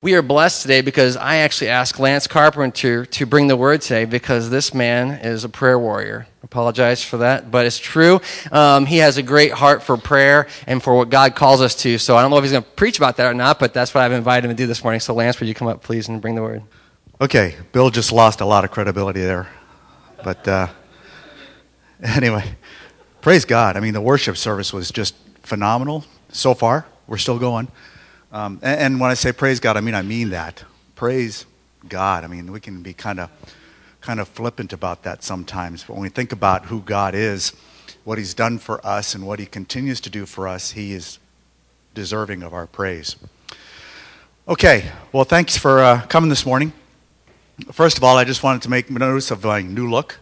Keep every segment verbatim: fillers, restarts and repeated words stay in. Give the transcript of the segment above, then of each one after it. We are blessed today because I actually asked Lance Carpenter to bring the word today because this man is a prayer warrior. Apologize for that, but it's true. Um, he has a great heart for prayer and for what God calls us to. So I don't know if he's going to preach about that or not, but that's what I've invited him to do this morning. So Lance, would you come up, please, and bring the word? Okay, Bill just lost a lot of credibility there. But uh, anyway, praise God. I mean, the worship service was just phenomenal so far. We're still going. Um, and, and when I say praise God, I mean I mean that. Praise God. I mean, we can be kind of kind of flippant about that sometimes. But when we think about who God is, what he's done for us, and what he continues to do for us, he is deserving of our praise. Okay. Well, thanks for uh, coming this morning. First of all, I just wanted to make notice of my new look.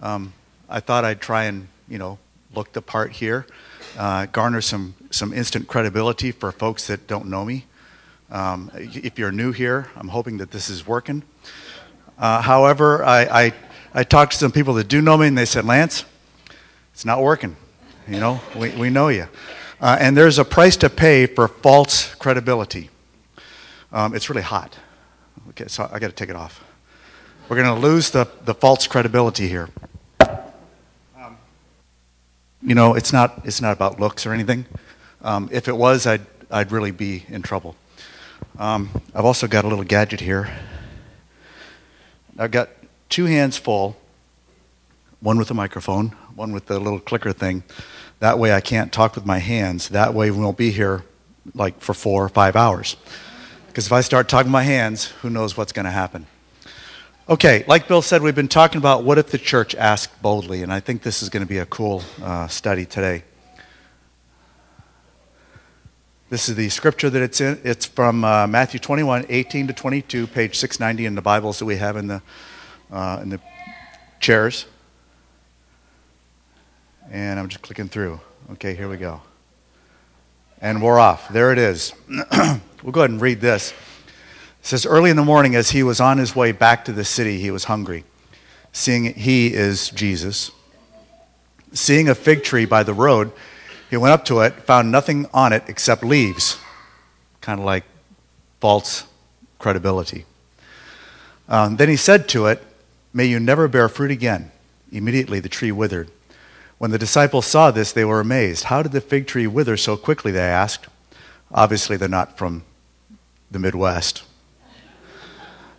Um, I thought I'd try and, you know, look the part here, uh, garner some, some instant credibility for folks that don't know me. Um, if you're new here, I'm hoping that this is working. Uh, however, I, I, I talked to some people that do know me, and they said, Lance, it's not working. You know, we, we know you. Uh, and there's a price to pay for false credibility. Um, it's really hot. Okay, so I got to take it off. We're going to lose the, the false credibility here. Um, you know, it's not it's not about looks or anything. Um, if it was, I'd I'd really be in trouble. Um, I've also got a little gadget here. I've got two hands full, one with a microphone, one with the little clicker thing. That way I can't talk with my hands. That way we won't be here like for four or five hours. Because if I start talking with my hands, who knows what's going to happen. Okay, like Bill said, we've been talking about what if the church asked boldly, and I think this is going to be a cool uh, study today. This is the scripture that it's in. It's from uh, Matthew twenty-one, eighteen to twenty-two, page six ninety in the Bibles that we have in the uh, in the chairs. And I'm just clicking through. Okay, here we go. And we're off. There it is. We'll go ahead and read this. It says, early in the morning as he was on his way back to the city, he was hungry. Seeing he is Jesus. Seeing a fig tree by the road, he went up to it, found nothing on it except leaves. Kind of like false credibility. Um, then he said to it, may you never bear fruit again. Immediately the tree withered. When the disciples saw this, they were amazed. How did the fig tree wither so quickly, they asked. Obviously, they're not from the Midwest.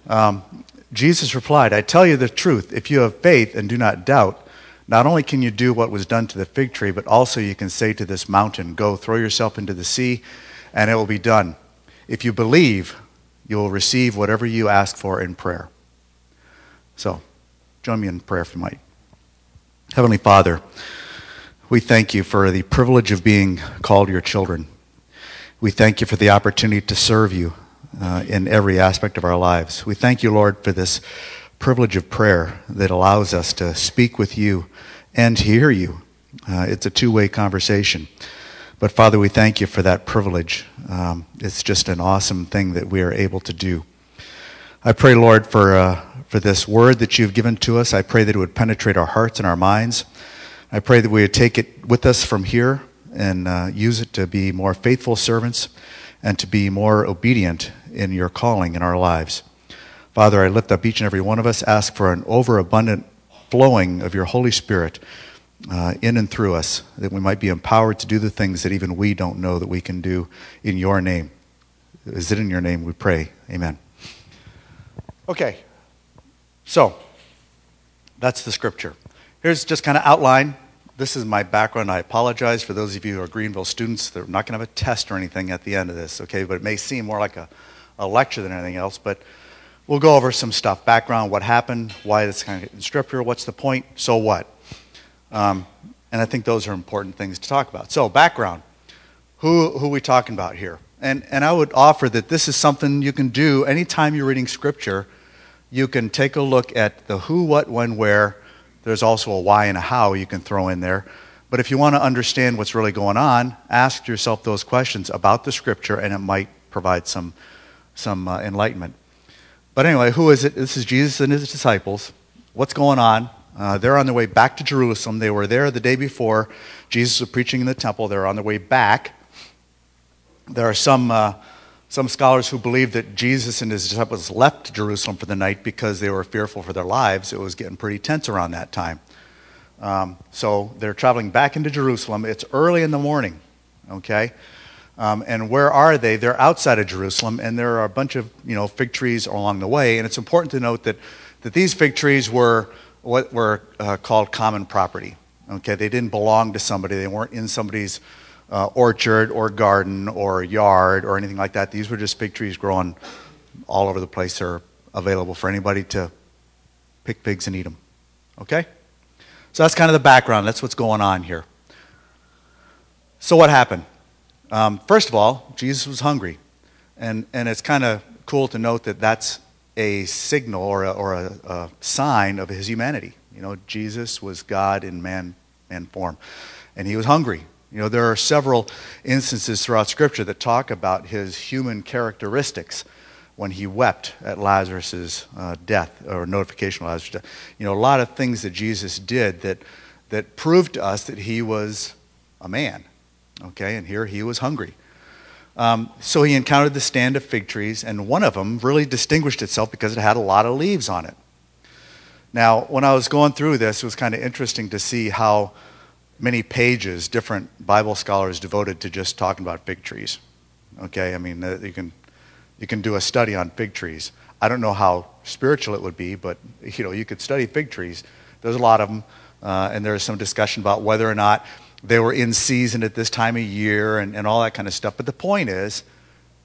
Um, Jesus replied, I tell you the truth, if you have faith and do not doubt, not only can you do what was done to the fig tree, but also you can say to this mountain, go throw yourself into the sea, and it will be done. If you believe, you will receive whatever you ask for in prayer. So, join me in prayer for tonight. Heavenly Father, we thank you for the privilege of being called your children. We thank you for the opportunity to serve you uh, in every aspect of our lives. We thank you, Lord, for this privilege of prayer that allows us to speak with you and to hear you. Uh, it's a two-way conversation. But, Father, we thank you for that privilege. Um, it's just an awesome thing that we are able to do. I pray, Lord, for uh, for this word that you've given to us. I pray that it would penetrate our hearts and our minds. I pray that we would take it with us from here and uh, use it to be more faithful servants and to be more obedient in your calling in our lives. Father, I lift up each and every one of us, ask for an overabundant flowing of your Holy Spirit uh, in and through us, that we might be empowered to do the things that even we don't know that we can do in your name. Is it in your name we pray? Amen. Okay, so that's the scripture. Here's just kind of outline. This is my background. I apologize for those of you who are Greenville students. They're not going to have a test or anything at the end of this, okay? But it may seem more like a, a lecture than anything else. But we'll go over some stuff, background, what happened, why this kind of scripture, what's the point, so what? Um, and I think those are important things to talk about. So background, who who are we talking about here? And and I would offer that this is something you can do anytime you're reading scripture. You can take a look at the who, what, when, where. There's also a why and a how you can throw in there. But if you want to understand what's really going on, ask yourself those questions about the scripture, and it might provide some some uh, enlightenment. But anyway, who is it? This is Jesus and his disciples. What's going on? Uh, they're on their way back to Jerusalem. They were there the day before. Jesus was preaching in the temple. They're on their way back. There are some uh, some scholars who believe that Jesus and his disciples left Jerusalem for the night because they were fearful for their lives. It was getting pretty tense around that time. Um, so they're traveling back into Jerusalem. It's early in the morning, okay? Um, and where are they? They're outside of Jerusalem, and there are a bunch of, you know, fig trees along the way. And it's important to note that, that these fig trees were what were uh, called common property, okay? They didn't belong to somebody. They weren't in somebody's Uh, orchard or garden or yard or anything like that. These were just fig trees growing all over the place. They're available for anybody to pick figs and eat them. Okay? So that's kind of the background. That's what's going on here. So what happened? Um, first of all, Jesus was hungry. And and it's kind of cool to note that that's a signal or a, or a, a sign of his humanity. You know, Jesus was God in man, man form. And he was hungry. You know, there are several instances throughout Scripture that talk about his human characteristics when he wept at Lazarus' uh, death or notification of Lazarus' death. You know, a lot of things that Jesus did that that proved to us that he was a man, okay? And here he was hungry. Um, so he encountered the stand of fig trees, and one of them really distinguished itself because it had a lot of leaves on it. Now, when I was going through this, it was kind of interesting to see how many pages different Bible scholars devoted to just talking about fig trees. Okay, I mean, you can you can do a study on fig trees. I don't know how spiritual it would be, but you know, you could study fig trees. There's a lot of them, uh, and there's some discussion about whether or not they were in season at this time of year and, and all that kind of stuff. But the point is,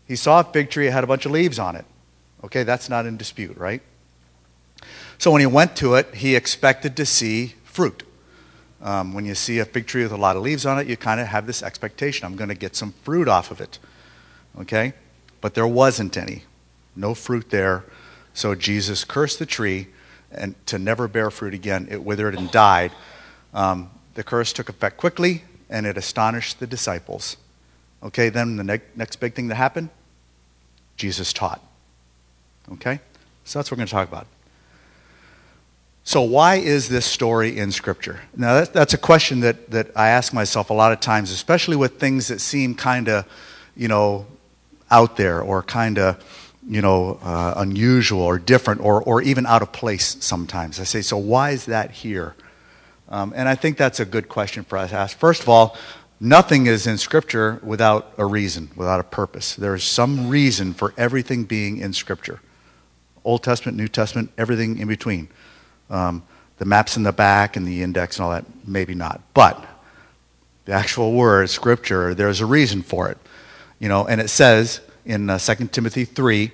he saw a fig tree, it had a bunch of leaves on it. Okay, that's not in dispute, right? So when he went to it, he expected to see fruit. Um, when you see a fig tree with a lot of leaves on it, you kind of have this expectation, I'm going to get some fruit off of it, okay? But there wasn't any, no fruit there. So Jesus cursed the tree and to never bear fruit again. It withered and died. Um, the curse took effect quickly, and it astonished the disciples. Okay, then the ne- next big thing that happened, Jesus taught, okay? So that's what we're going to talk about. So why is this story in Scripture? Now, that's, that's a question that, that I ask myself a lot of times, especially with things that seem kind of, you know, out there or kind of, you know, uh, unusual or different or, or even out of place sometimes. I say, so why is that here? Um, and I think that's a good question for us to ask. First of all, nothing is in Scripture without a reason, without a purpose. There is some reason for everything being in Scripture. Old Testament, New Testament, everything in between. Um, the maps in the back and the index and all that, maybe not. But the actual word, Scripture, there's a reason for it. You know, and it says in uh, Second Timothy three,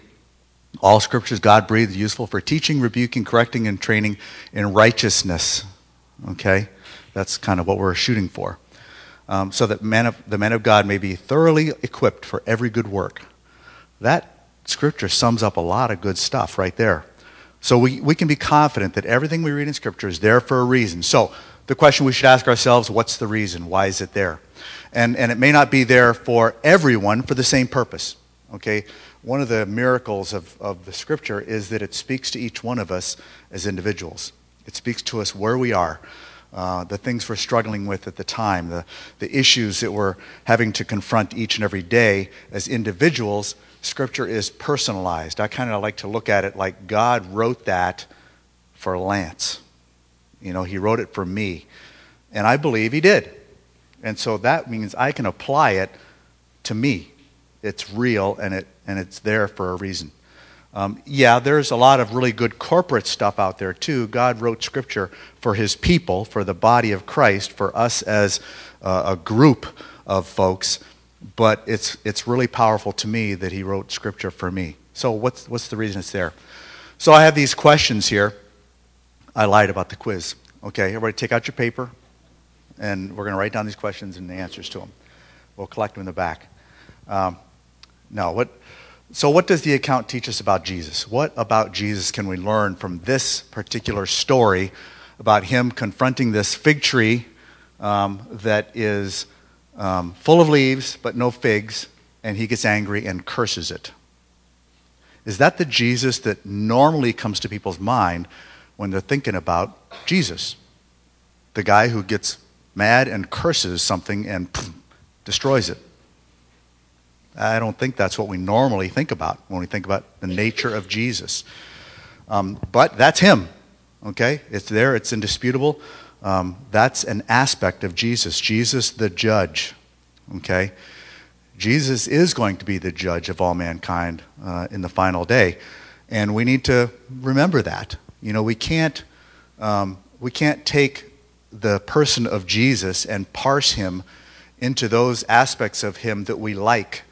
all Scripture is God-breathed, useful for teaching, rebuking, correcting, and training in righteousness. Okay? That's kind of what we're shooting for. Um, so that man of, the man of God may be thoroughly equipped for every good work. That Scripture sums up a lot of good stuff right there. So we, we can be confident that everything we read in Scripture is there for a reason. So the question we should ask ourselves, what's the reason? Why is it there? And and it may not be there for everyone for the same purpose. Okay? One of the miracles of, of the Scripture is that it speaks to each one of us as individuals. It speaks to us where we are, uh, the things we're struggling with at the time, the, the issues that we're having to confront each and every day as individuals. Scripture is personalized. I kind of like to look at it like God wrote that for Lance. You know, he wrote it for me. And I believe he did. And so that means I can apply it to me. It's real, and it and it's there for a reason. Um, yeah, there's a lot of really good corporate stuff out there, too. God wrote Scripture for his people, for the body of Christ, for us as uh, a group of folks. But it's it's really powerful to me that he wrote Scripture for me. So what's what's the reason it's there? So I have these questions here. I lied about the quiz. Okay, everybody take out your paper, and we're going to write down these questions and the answers to them. We'll collect them in the back. Um, no, what? So what does the account teach us about Jesus? What about Jesus can we learn from this particular story about him confronting this fig tree um, that is... Um, full of leaves, but no figs, and he gets angry and curses it. Is that the Jesus that normally comes to people's mind when they're thinking about Jesus? The guy who gets mad and curses something and pff, destroys it. I don't think that's what we normally think about when we think about the nature of Jesus. Um, but that's him, okay? It's there. It's indisputable. Um, that's an aspect of Jesus. Jesus the judge, okay? Jesus is going to be the judge of all mankind uh, in the final day, and we need to remember that. You know, we can't um, we can't take the person of Jesus and parse him into those aspects of him that we like,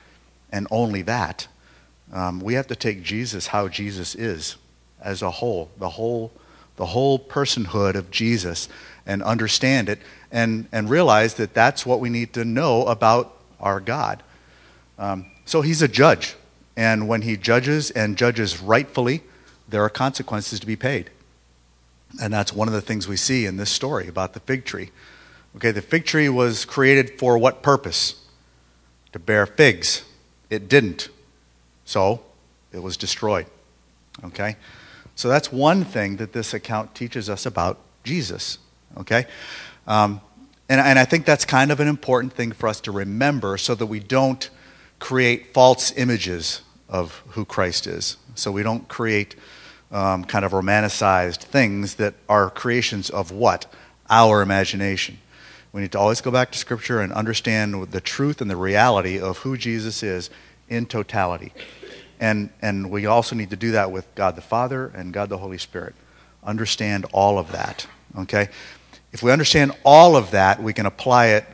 and only that. Um, we have to take Jesus how Jesus is, as a whole, the whole, the whole personhood of Jesus, and understand it, and and realize that that's what we need to know about our God. Um, so he's a judge, and when he judges and judges rightfully, there are consequences to be paid. And that's one of the things we see in this story about the fig tree. Okay, the fig tree was created for what purpose? To bear figs. It didn't. So it was destroyed. Okay? So that's one thing that this account teaches us about Jesus. Okay? Um, and, and I think that's kind of an important thing for us to remember so that we don't create false images of who Christ is. So we don't create um, kind of romanticized things that are creations of what? Our imagination. We need to always go back to Scripture and understand the truth and the reality of who Jesus is in totality. And and we also need to do that with God the Father and God the Holy Spirit. Understand all of that, okay? If we understand all of that, we can apply it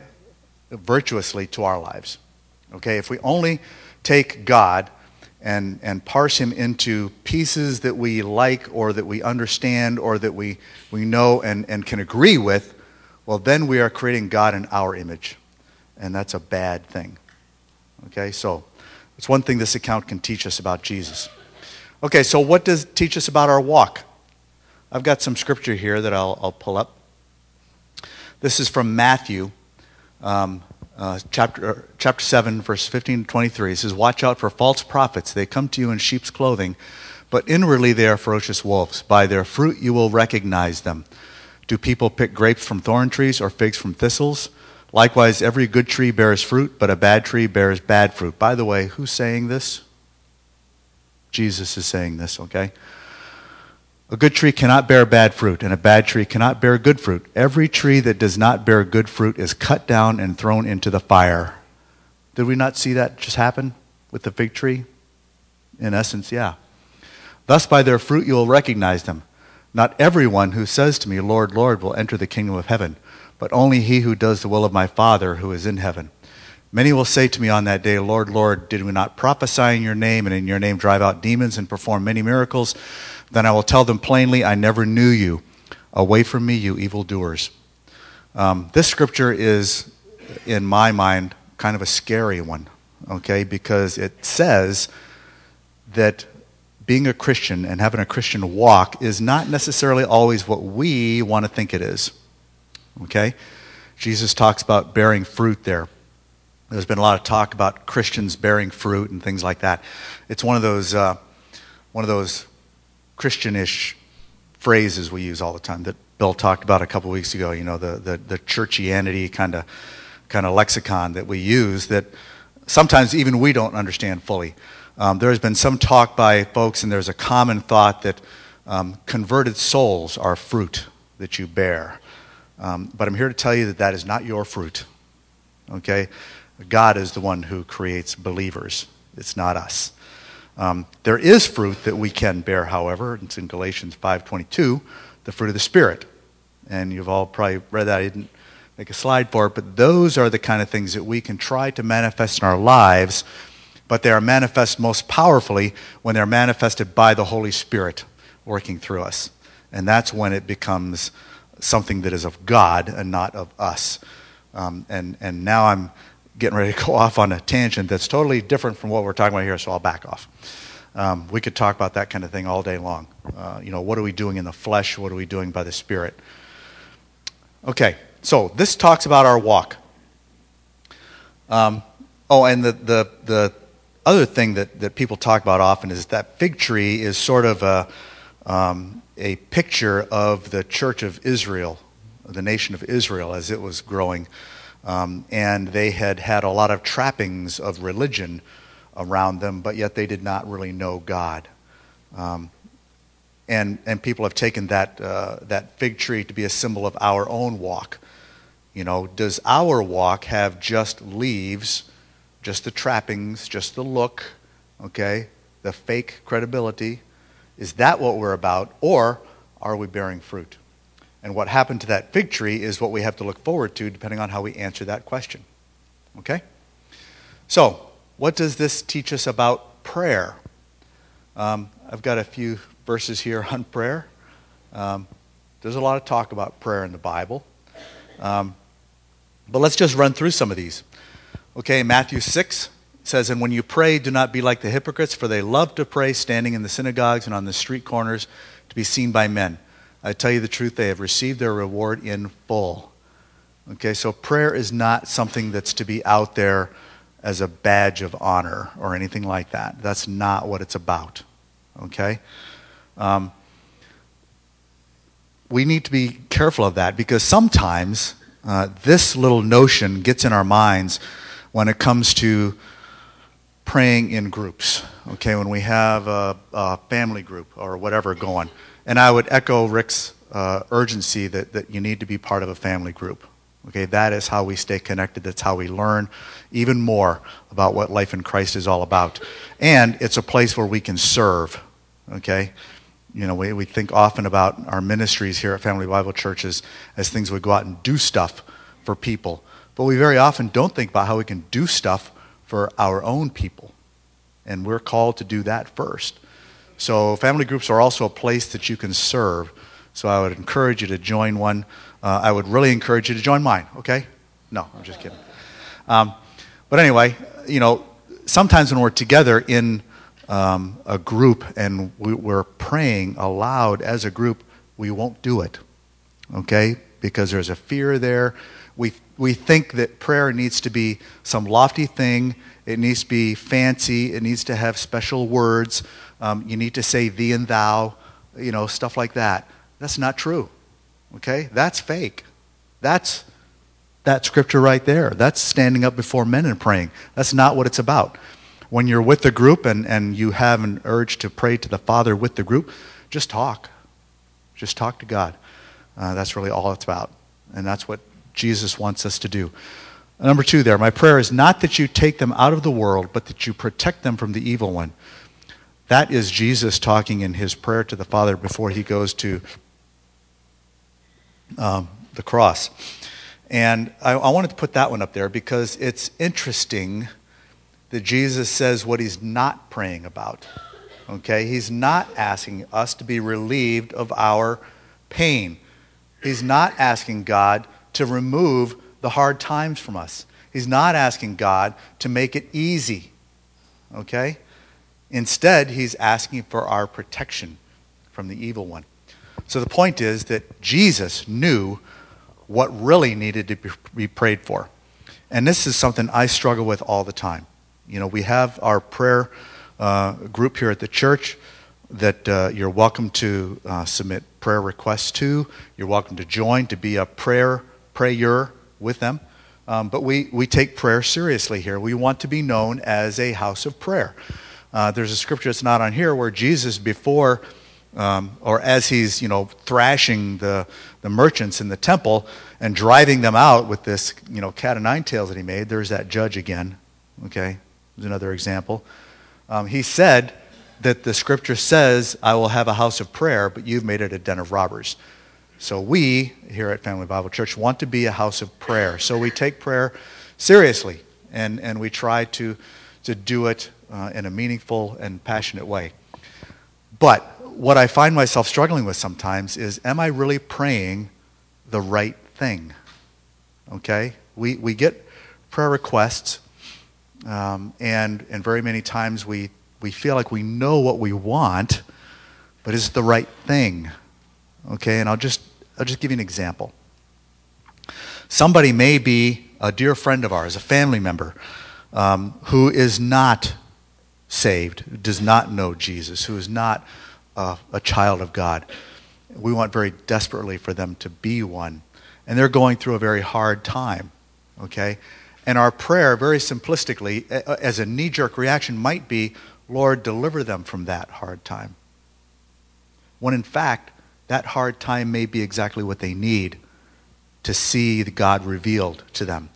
virtuously to our lives, okay? If we only take God and, and parse him into pieces that we like or that we understand or that we, we know and, and can agree with, well, then we are creating God in our image, and that's a bad thing. Okay, so it's one thing this account can teach us about Jesus. Okay, so what does it teach us about our walk? I've got some scripture here that I'll, I'll pull up. This is from Matthew um, uh, chapter, chapter seven, verse fifteen to twenty-three. It says, "Watch out for false prophets. They come to you in sheep's clothing, but inwardly they are ferocious wolves. By their fruit you will recognize them. Do people pick grapes from thorn trees or figs from thistles? Likewise, every good tree bears fruit, but a bad tree bears bad fruit." By the way, who's saying this? Jesus is saying this, okay? "A good tree cannot bear bad fruit, and a bad tree cannot bear good fruit. Every tree that does not bear good fruit is cut down and thrown into the fire." Did we not see that just happen with the fig tree? In essence, yeah. "Thus by their fruit you will recognize them. Not everyone who says to me, 'Lord, Lord,' will enter the kingdom of heaven, but only he who does the will of my Father who is in heaven. Many will say to me on that day, 'Lord, Lord, did we not prophesy in your name, and in your name drive out demons and perform many miracles?' Then I will tell them plainly, 'I never knew you. Away from me, you evildoers.'" Um, this scripture is, in my mind, kind of a scary one, okay, because it says that being a Christian and having a Christian walk is not necessarily always what we want to think it is, okay? Jesus talks about bearing fruit there. There's been a lot of talk about Christians bearing fruit and things like that. It's one of those uh, one of those Christianish phrases we use all the time that Bill talked about a couple weeks ago, you know, the, the, the churchianity kind of kind of lexicon that we use that sometimes even we don't understand fully. Um, there has been some talk by folks, and there's a common thought that um, converted souls are fruit that you bear. Um, but I'm here to tell you that that is not your fruit, okay? God is the one who creates believers. It's not us. Um, there is fruit that we can bear, however. It's in Galatians five twenty-two, the fruit of the Spirit. And you've all probably read that. I didn't make a slide for it, but those are the kind of things that we can try to manifest in our lives, but they are manifest most powerfully when they're manifested by the Holy Spirit working through us. And that's when it becomes something that is of God and not of us. Um, and, and now I'm getting ready to go off on a tangent that's totally different from what we're talking about here, so I'll back off. Um, we could talk about that kind of thing all day long. Uh, you know, what are we doing in the flesh? What are we doing by the Spirit? Okay, so this talks about our walk. Um, oh, and the the... the other thing that, that people talk about often is that fig tree is sort of a, um, a picture of the Church of Israel, the nation of Israel as it was growing. Um, and they had had a lot of trappings of religion around them, but yet they did not really know God. Um, and and people have taken that uh, that fig tree to be a symbol of our own walk. You know, does our walk have just leaves, just the trappings, just the look, okay, the fake credibility? Is that what we're about, or are we bearing fruit? And what happened to that fig tree is what we have to look forward to, depending on how we answer that question. Okay? So, what does this teach us about prayer? Um, I've got a few verses here on prayer. Um, there's a lot of talk about prayer in the Bible. Um, but let's just run through some of these. Okay, Matthew six says, "And when you pray, do not be like the hypocrites, for they love to pray standing in the synagogues and on the street corners to be seen by men. I tell you the truth, they have received their reward in full." Okay, so prayer is not something that's to be out there as a badge of honor or anything like that. That's not what it's about. Okay? Um, we need to be careful of that, because sometimes uh, this little notion gets in our minds when it comes to praying in groups. Okay, when we have a, a family group or whatever going. And I would echo Rick's uh, urgency that, that you need to be part of a family group. Okay, that is how we stay connected. That's how we learn even more about what life in Christ is all about. And it's a place where we can serve. Okay, you know, we, we think often about our ministries here at Family Bible Churches as things we go out and do stuff for people. But we very often don't think about how we can do stuff for our own people. And we're called to do that first. So family groups are also a place that you can serve. So I would encourage you to join one. Uh, I would really encourage you to join mine, okay? No, I'm just kidding. Um, but anyway, you know, sometimes when we're together in um, a group and we, we're praying aloud as a group, we won't do it, okay? Because there's a fear there. We we think that prayer needs to be some lofty thing. It needs to be fancy. It needs to have special words. Um, you need to say thee and thou, you know, stuff like that. That's not true, okay? That's fake. That's that scripture right there. That's standing up before men and praying. That's not what it's about. When you're with the group and, and you have an urge to pray to the Father with the group, just talk. Just talk to God. Uh, that's really all it's about, and that's what Jesus wants us to do. Number two there, my prayer is not that you take them out of the world, but that you protect them from the evil one. That is Jesus talking in his prayer to the Father before he goes to um, the cross. And I, I wanted to put that one up there because it's interesting that Jesus says what he's not praying about. Okay? He's not asking us to be relieved of our pain. He's not asking God to remove the hard times from us. He's not asking God to make it easy. Okay? Instead, he's asking for our protection from the evil one. So the point is that Jesus knew what really needed to be prayed for. And this is something I struggle with all the time. You know, we have our prayer uh, group here at the church that uh, you're welcome to uh, submit prayer requests to. You're welcome to join, to be a prayer prayer with them. Um, but we, we take prayer seriously here. We want to be known as a house of prayer. Uh, there's a scripture that's not on here where Jesus, before um, or as he's, you know, thrashing the, the merchants in the temple and driving them out with this, you know, cat of nine tails that he made. There's that judge again. Okay, there's another example. Um, he said that the scripture says, "I will have a house of prayer, but you've made it a den of robbers." So we here at Family Bible Church want to be a house of prayer. So we take prayer seriously, and and we try to to do it Uh, in a meaningful and passionate way. But what I find myself struggling with sometimes is, am I really praying the right thing? Okay? We we get prayer requests, um, and, and very many times we, we feel like we know what we want, but is it the right thing? Okay? And I'll just I'll just give you an example. Somebody may be a dear friend of ours, a family member, um, who is not saved, does not know Jesus, who is not uh, a child of God. We want very desperately for them to be one. And they're going through a very hard time, okay? And our prayer, very simplistically, as a knee-jerk reaction, might be, Lord, deliver them from that hard time. When in fact, that hard time may be exactly what they need to see the God revealed to them.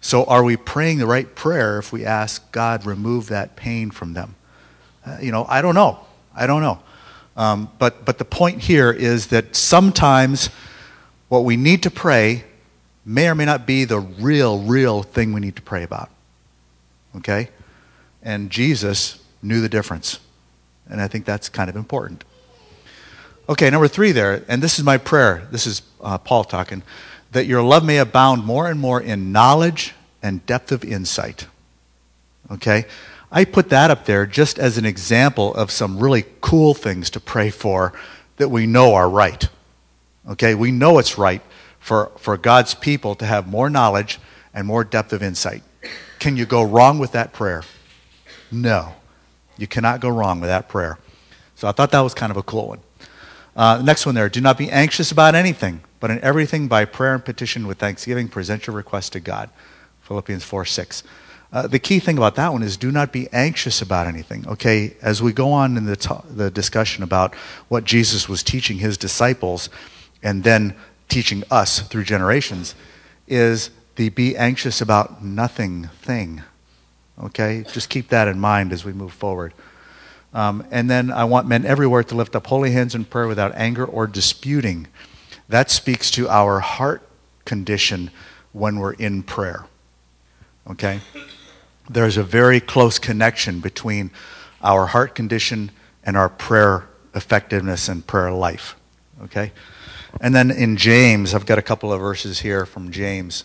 So are we praying the right prayer if we ask God, remove that pain from them? Uh, you know, I don't know. I don't know. Um, but, but the point here is that sometimes what we need to pray may or may not be the real, real thing we need to pray about. Okay? And Jesus knew the difference. And I think that's kind of important. Okay, number three there, and this is my prayer. This is uh, Paul talking. That your love may abound more and more in knowledge and depth of insight. Okay? I put that up there just as an example of some really cool things to pray for that we know are right. Okay? We know it's right for, for God's people to have more knowledge and more depth of insight. Can you go wrong with that prayer? No. You cannot go wrong with that prayer. So I thought that was kind of a cool one. Uh, next one there, do not be anxious about anything, but in everything by prayer and petition with thanksgiving, present your request to God. Philippians four six. Uh, the key thing about that one is do not be anxious about anything. Okay, as we go on in the, t- the discussion about what Jesus was teaching his disciples and then teaching us through generations, is the be anxious about nothing thing. Okay, just keep that in mind as we move forward. Um, and then I want men everywhere to lift up holy hands in prayer without anger or disputing. That speaks to our heart condition when we're in prayer. Okay? There's a very close connection between our heart condition and our prayer effectiveness and prayer life. Okay? And then in James, I've got a couple of verses here from James.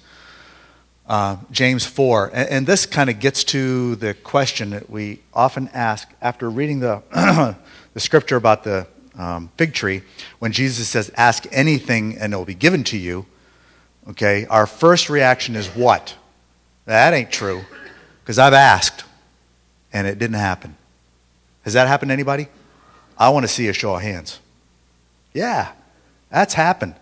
Uh, James four, and, and this kind of gets to the question that we often ask after reading the the scripture about the um, fig tree, when Jesus says, ask anything and it will be given to you, okay, our first reaction is what? That ain't true, because I've asked, and it didn't happen. Has that happened to anybody? I want to see a show of hands. Yeah, that's happened.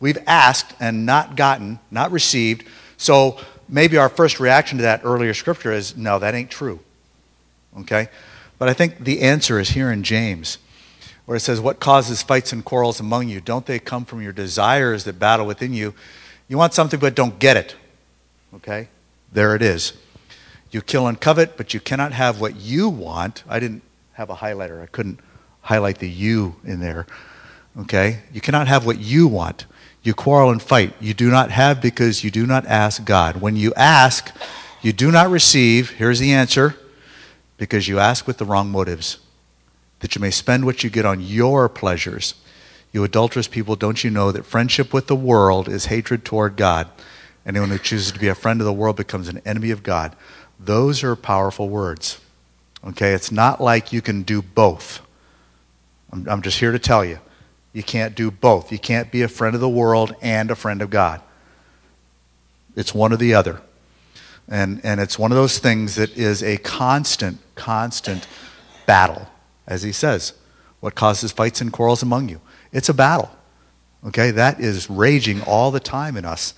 We've asked and not gotten, not received. So maybe our first reaction to that earlier scripture is, no, that ain't true, okay? But I think the answer is here in James, where it says, what causes fights and quarrels among you? Don't they come from your desires that battle within you? You want something, but don't get it, okay? There it is. You kill and covet, but you cannot have what you want. I didn't have a highlighter. I couldn't highlight the you in there, okay? You cannot have what you want. You quarrel and fight. You do not have because you do not ask God. When you ask, you do not receive. Here's the answer. Because you ask with the wrong motives, that you may spend what you get on your pleasures. You adulterous people, don't you know that friendship with the world is hatred toward God? Anyone who chooses to be a friend of the world becomes an enemy of God. Those are powerful words. Okay, it's not like you can do both. I'm, I'm just here to tell you. You can't do both. You can't be a friend of the world and a friend of God. It's one or the other. And and it's one of those things that is a constant, constant battle, as he says. What causes fights and quarrels among you? It's a battle. Okay, that is raging all the time in us.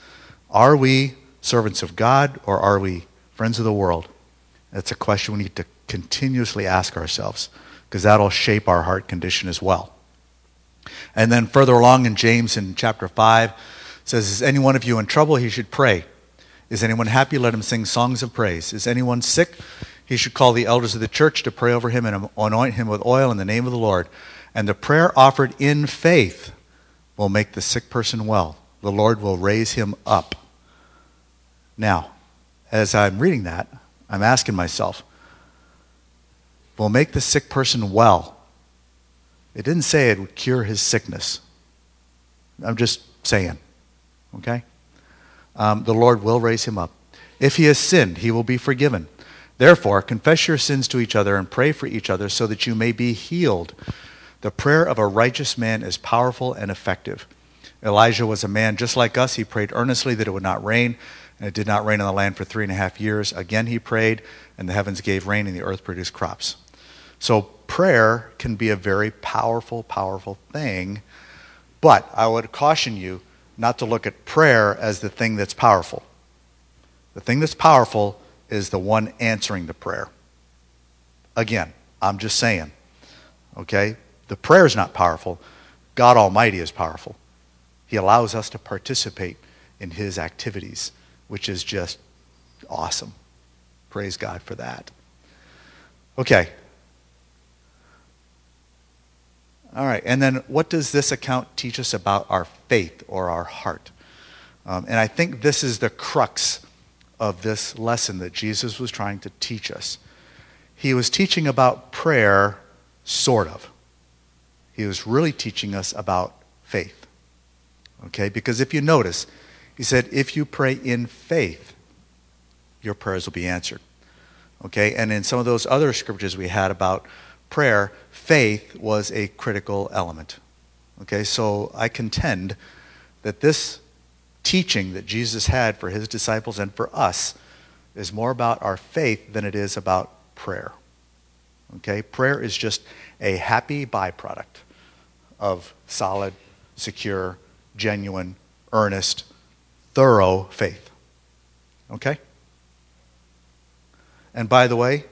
Are we servants of God or are we friends of the world? That's a question we need to continuously ask ourselves, because that'll shape our heart condition as well. And then further along in James in chapter five, it says, is any one of you in trouble? He should pray. Is anyone happy? Let him sing songs of praise. Is anyone sick? He should call the elders of the church to pray over him and anoint him with oil in the name of the Lord. And the prayer offered in faith will make the sick person well. The Lord will raise him up. Now, as I'm reading that, I'm asking myself, will make the sick person well? It didn't say it would cure his sickness. I'm just saying, okay? Um, the Lord will raise him up. If he has sinned, he will be forgiven. Therefore, confess your sins to each other and pray for each other so that you may be healed. The prayer of a righteous man is powerful and effective. Elijah was a man just like us. He prayed earnestly that it would not rain, and it did not rain on the land for three and a half years. Again he prayed, and the heavens gave rain, and the earth produced crops. So prayer can be a very powerful, powerful thing, but I would caution you not to look at prayer as the thing that's powerful. The thing that's powerful is the one answering the prayer. Again, I'm just saying, okay, the prayer is not powerful. God Almighty is powerful. He allows us to participate in his activities, which is just awesome. Praise God for that. Okay. All right, and then what does this account teach us about our faith or our heart? Um, and I think this is the crux of this lesson that Jesus was trying to teach us. He was teaching about prayer, sort of. He was really teaching us about faith. Okay, because if you notice, he said, if you pray in faith, your prayers will be answered. Okay, and in some of those other scriptures we had about prayer, faith was a critical element. Okay, so I contend that this teaching that Jesus had for his disciples and for us is more about our faith than it is about prayer. Okay, prayer is just a happy byproduct of solid, secure, genuine, earnest, thorough faith. Okay? And by the way,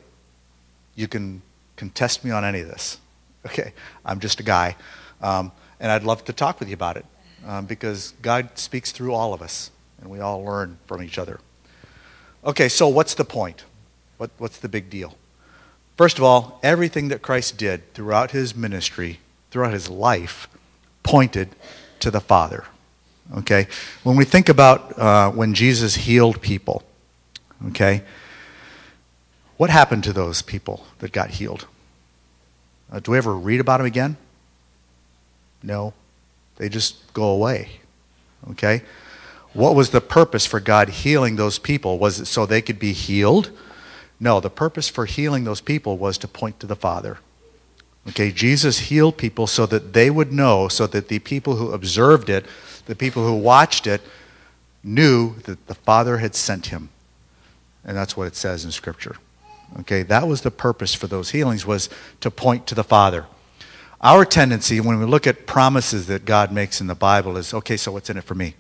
you can contest me on any of this. Okay, I'm just a guy, um, and I'd love to talk with you about it, um, because God speaks through all of us, and we all learn from each other. Okay, so what's the point? What, what's the big deal? First of all, everything that Christ did throughout his ministry, throughout his life, pointed to the Father. Okay, when we think about uh, when Jesus healed people, okay, what happened to those people that got healed? Uh, do we ever read about them again? No. They just go away. Okay? What was the purpose for God healing those people? Was it so they could be healed? No, the purpose for healing those people was to point to the Father. Okay, Jesus healed people so that they would know, so that the people who observed it, the people who watched it, knew that the Father had sent him. And that's what it says in Scripture. Okay, that was the purpose for those healings, was to point to the Father. Our tendency when we look at promises that God makes in the Bible is, okay, so what's in it for me?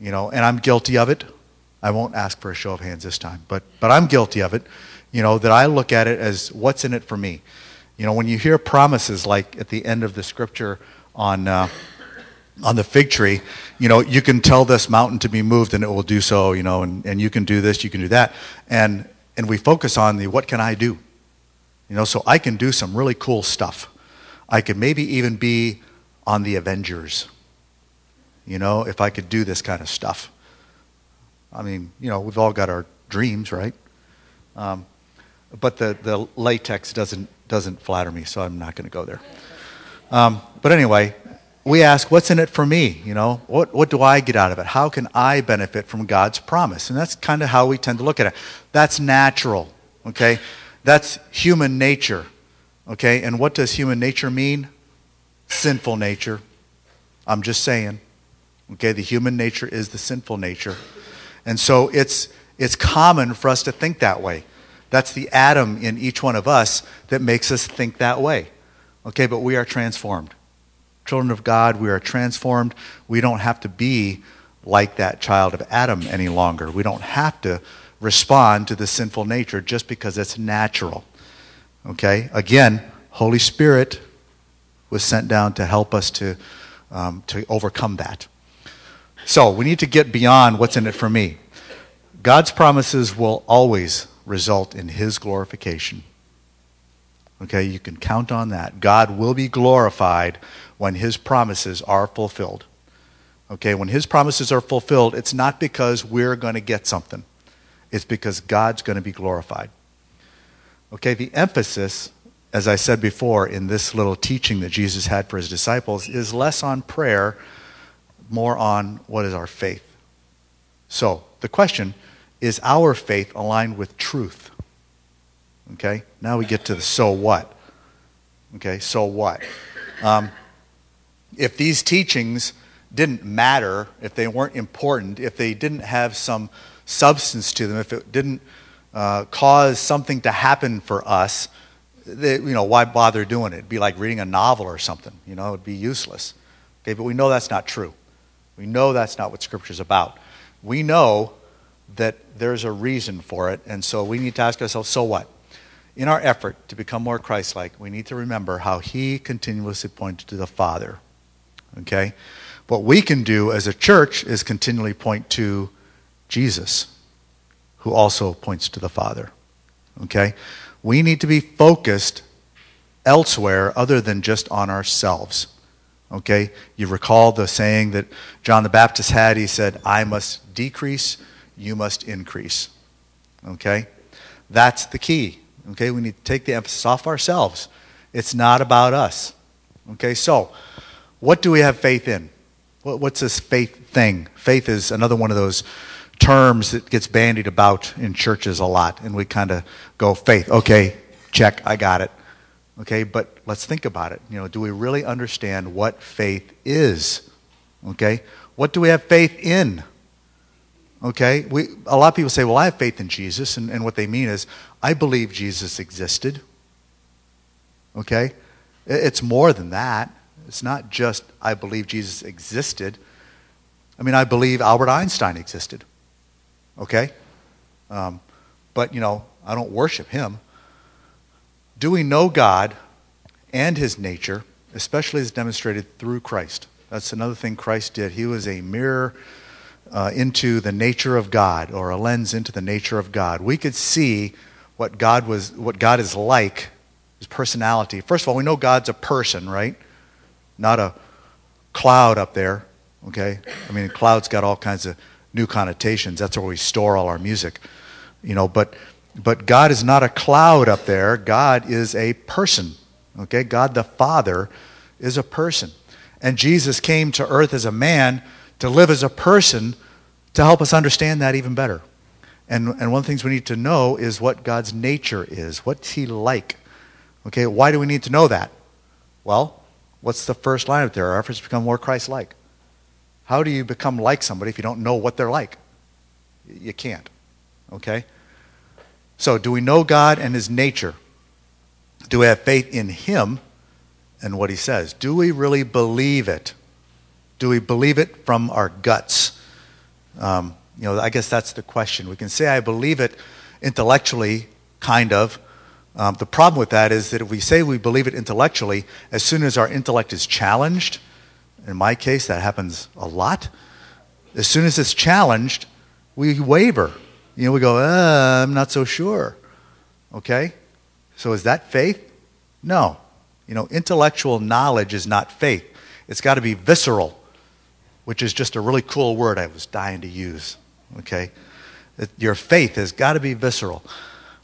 You know, and I'm guilty of it. I won't ask for a show of hands this time, but but I'm guilty of it. You know, that I look at it as, what's in it for me? You know, when you hear promises like at the end of the Scripture on uh, on the fig tree, you know, you can tell this mountain to be moved and it will do so, you know, and, and you can do this, you can do that. And And we focus on the what can I do? You know, so I can do some really cool stuff. I could maybe even be on the Avengers, you know, if I could do this kind of stuff. I mean, you know, we've all got our dreams, right? Um, but the, the latex doesn't, doesn't flatter me, so I'm not going to go there. Um, but anyway, we ask, what's in it for me? You know, what, what do I get out of it? How can I benefit from God's promise? And that's kind of how we tend to look at it. That's natural, okay? That's human nature, okay? And what does human nature mean? Sinful nature. I'm just saying, okay? The human nature is the sinful nature. And so it's, it's common for us to think that way. That's the Adam in each one of us that makes us think that way, okay? But we are transformed. Children of God, we are transformed. We don't have to be like that child of Adam any longer. We don't have to respond to the sinful nature just because it's natural. Okay? Again, Holy Spirit was sent down to help us to, um, to overcome that. So we need to get beyond what's in it for me. God's promises will always result in his glorification. Okay, you can count on that. God will be glorified when his promises are fulfilled. Okay, when his promises are fulfilled, it's not because we're going to get something. It's because God's going to be glorified. Okay, the emphasis, as I said before, in this little teaching that Jesus had for his disciples is less on prayer, more on what is our faith. So, the question, is our faith aligned with truth? Okay, now we get to the so what. Okay, so what? Um, if these teachings didn't matter, if they weren't important, if they didn't have some substance to them, if it didn't uh, cause something to happen for us, they, you know, why bother doing it? It'd be like reading a novel or something. You know, it'd be useless. Okay, but we know that's not true. We know that's not what Scripture's about. We know that there's a reason for it. And so we need to ask ourselves, so what? In our effort to become more Christ-like, we need to remember how he continuously pointed to the Father. Okay? What we can do as a church is continually point to Jesus, who also points to the Father. Okay? We need to be focused elsewhere other than just on ourselves. Okay? You recall the saying that John the Baptist had. He said, I must decrease, you must increase. Okay? That's the key. Okay? We need to take the emphasis off ourselves. It's not about us. Okay? So, what do we have faith in? What's this faith thing? Faith is another one of those terms that gets bandied about in churches a lot, and we kind of go, faith, okay, check, I got it. Okay, but let's think about it. You know, do we really understand what faith is? Okay, what do we have faith in? Okay, we a lot of people say, well, I have faith in Jesus, and, and what they mean is, I believe Jesus existed. Okay, it's more than that. It's not just, I believe Jesus existed. I mean, I believe Albert Einstein existed. Okay? Um, but, you know, I don't worship him. Do we know God and his nature, especially as demonstrated through Christ? That's another thing Christ did. He was a mirror uh, into the nature of God, or a lens into the nature of God. We could see what God was, what God is like, his personality. First of all, we know God's a person, right? Not a cloud up there, okay? I mean, a cloud's got all kinds of new connotations. That's where we store all our music, you know. But but God is not a cloud up there. God is a person, okay? God the Father is a person. And Jesus came to earth as a man to live as a person to help us understand that even better. And, and one of the things we need to know is what God's nature is. What's he like? Okay, why do we need to know that? Well, what's the first line up there? Our efforts to become more Christ-like. How do you become like somebody if you don't know what they're like? You can't, okay? So do we know God and his nature? Do we have faith in him and what he says? Do we really believe it? Do we believe it from our guts? Um, you know, I guess that's the question. We can say, I believe it intellectually, kind of. Um, the problem with that is that if we say we believe it intellectually, as soon as our intellect is challenged, in my case that happens a lot, as soon as it's challenged, we waver. You know, we go, uh, I'm not so sure. Okay? So is that faith? No. You know, intellectual knowledge is not faith. It's got to be visceral, which is just a really cool word I was dying to use. Okay? It, your faith has got to be visceral.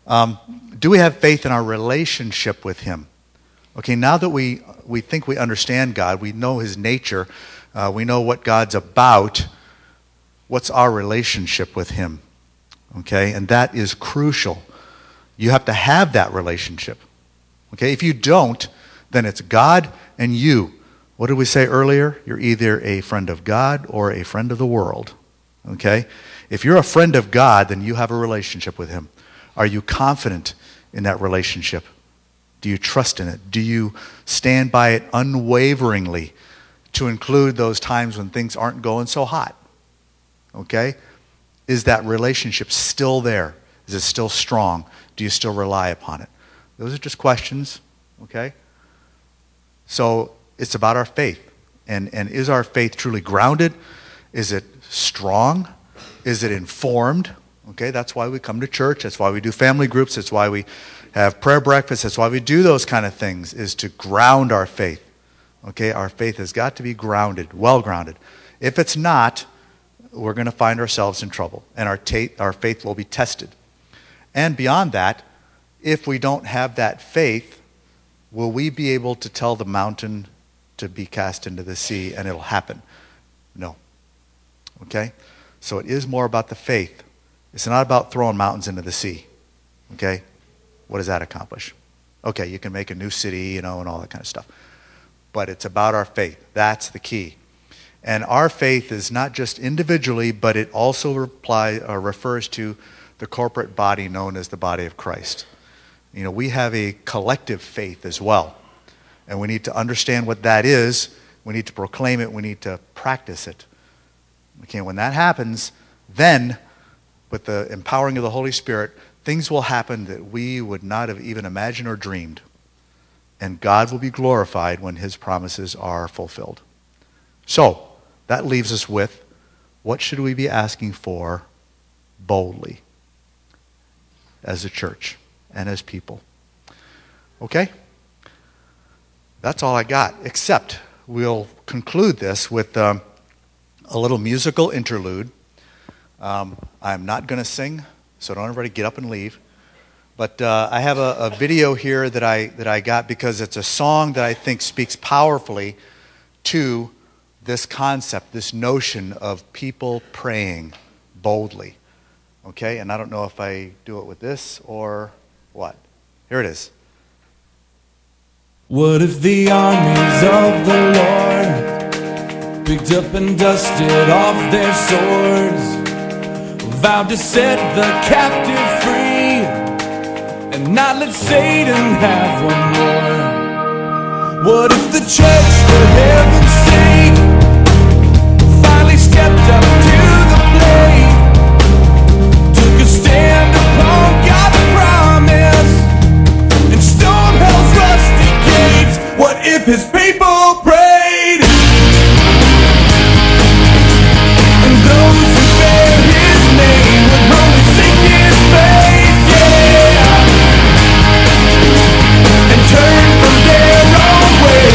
Um, do we have faith in our relationship with him? Okay, now that we, we think we understand God, we know his nature, uh, we know what God's about, what's our relationship with him? Okay, and that is crucial. You have to have that relationship. Okay, if you don't, then it's God and you. What did we say earlier? You're either a friend of God or a friend of the world. Okay, if you're a friend of God, then you have a relationship with him. Are you confident in that relationship? Do you trust in it? Do you stand by it unwaveringly, to include those times when things aren't going so hot? Okay? Is that relationship still there? Is it still strong? Do you still rely upon it? Those are just questions, okay? So it's about our faith. And, and is our faith truly grounded? Is it strong? Is it informed? Okay, that's why we come to church. That's why we do family groups. That's why we have prayer breakfasts. That's why we do those kind of things, is to ground our faith. Okay, our faith has got to be grounded, well grounded. If it's not, we're going to find ourselves in trouble, and our, ta- our faith will be tested. And beyond that, if we don't have that faith, will we be able to tell the mountain to be cast into the sea and it'll happen? No. Okay, so it is more about the faith. It's not about throwing mountains into the sea, okay? What does that accomplish? Okay, you can make a new city, you know, and all that kind of stuff. But it's about our faith. That's the key. And our faith is not just individually, but it also reply, uh, refers to the corporate body known as the body of Christ. You know, we have a collective faith as well. And we need to understand what that is. We need to proclaim it. We need to practice it. Okay, when that happens, then with the empowering of the Holy Spirit, things will happen that we would not have even imagined or dreamed. And God will be glorified when his promises are fulfilled. So, that leaves us with, what should we be asking for boldly as a church and as people? Okay? That's all I got, except we'll conclude this with um, a little musical interlude. Um, I'm not going to sing, so don't everybody get up and leave. But uh, I have a, a video here that I that I got because it's a song that I think speaks powerfully to this concept, this notion of people praying boldly. Okay, and I don't know if I do it with this or what. Here it is. What if the armies of the Lord picked up and dusted off their swords, vowed to set the captive free, and not let Satan have one more? What if the church, for heaven's sake, finally stepped up to the plate, took a stand upon God's promise, and stormed hell's rusty gates? What if his people prayed, and those who bear his name would only seek his face? Yeah. Turn from their own way.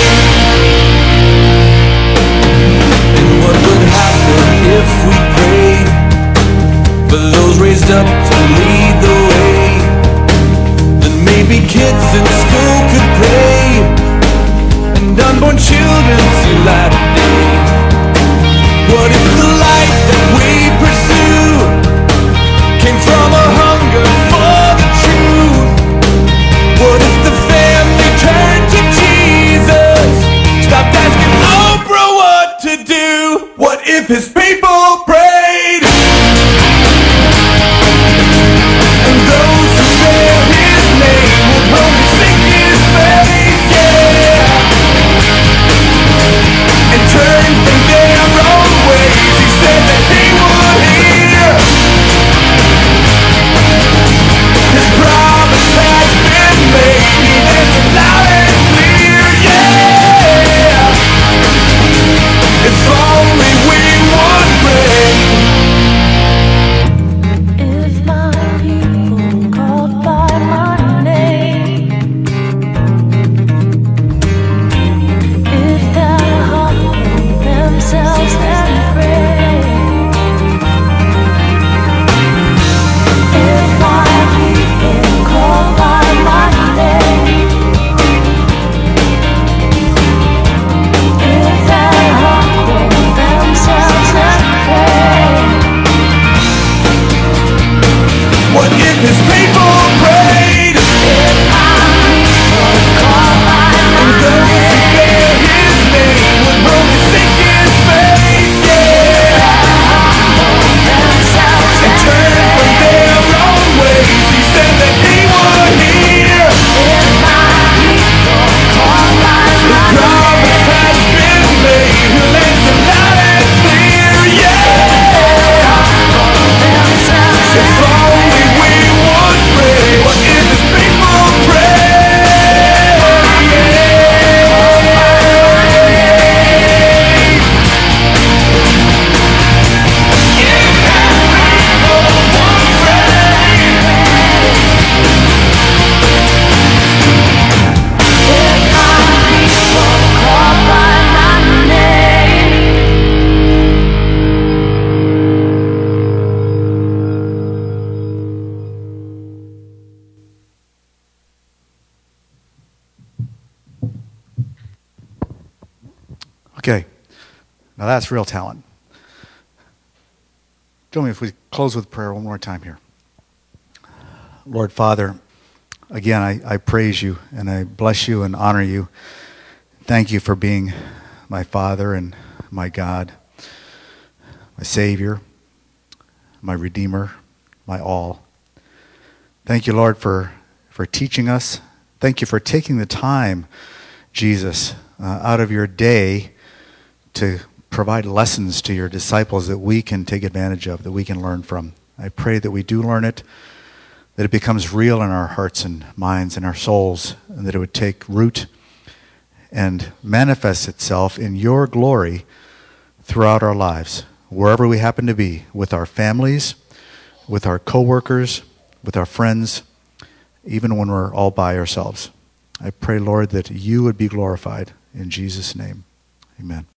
And what would happen if we prayed for those raised up to lead the way? Then maybe kids in school could pray, and unborn children see light of day. What if the light that we pursue came from a hunger for the truth? What if the turn to Jesus, stopped asking Oprah what to do? What if his people prayed, and those who bear his name would only seek his face? Yeah. And turn from their own ways. He said that he would hear. His promise has been made. He has allowed. Now that's real talent. Join me if we close with prayer one more time here. Lord Father, again, I, I praise you and I bless you and honor you. Thank you for being my Father and my God, my Savior, my Redeemer, my all. Thank you, Lord, for, for teaching us. Thank you for taking the time, Jesus, uh, out of your day to provide lessons to your disciples that we can take advantage of, that we can learn from. I pray that we do learn it, that it becomes real in our hearts and minds and our souls, and that it would take root and manifest itself in your glory throughout our lives, wherever we happen to be, with our families, with our co-workers, with our friends, even when we're all by ourselves. I pray, Lord, that you would be glorified. In Jesus' name, amen.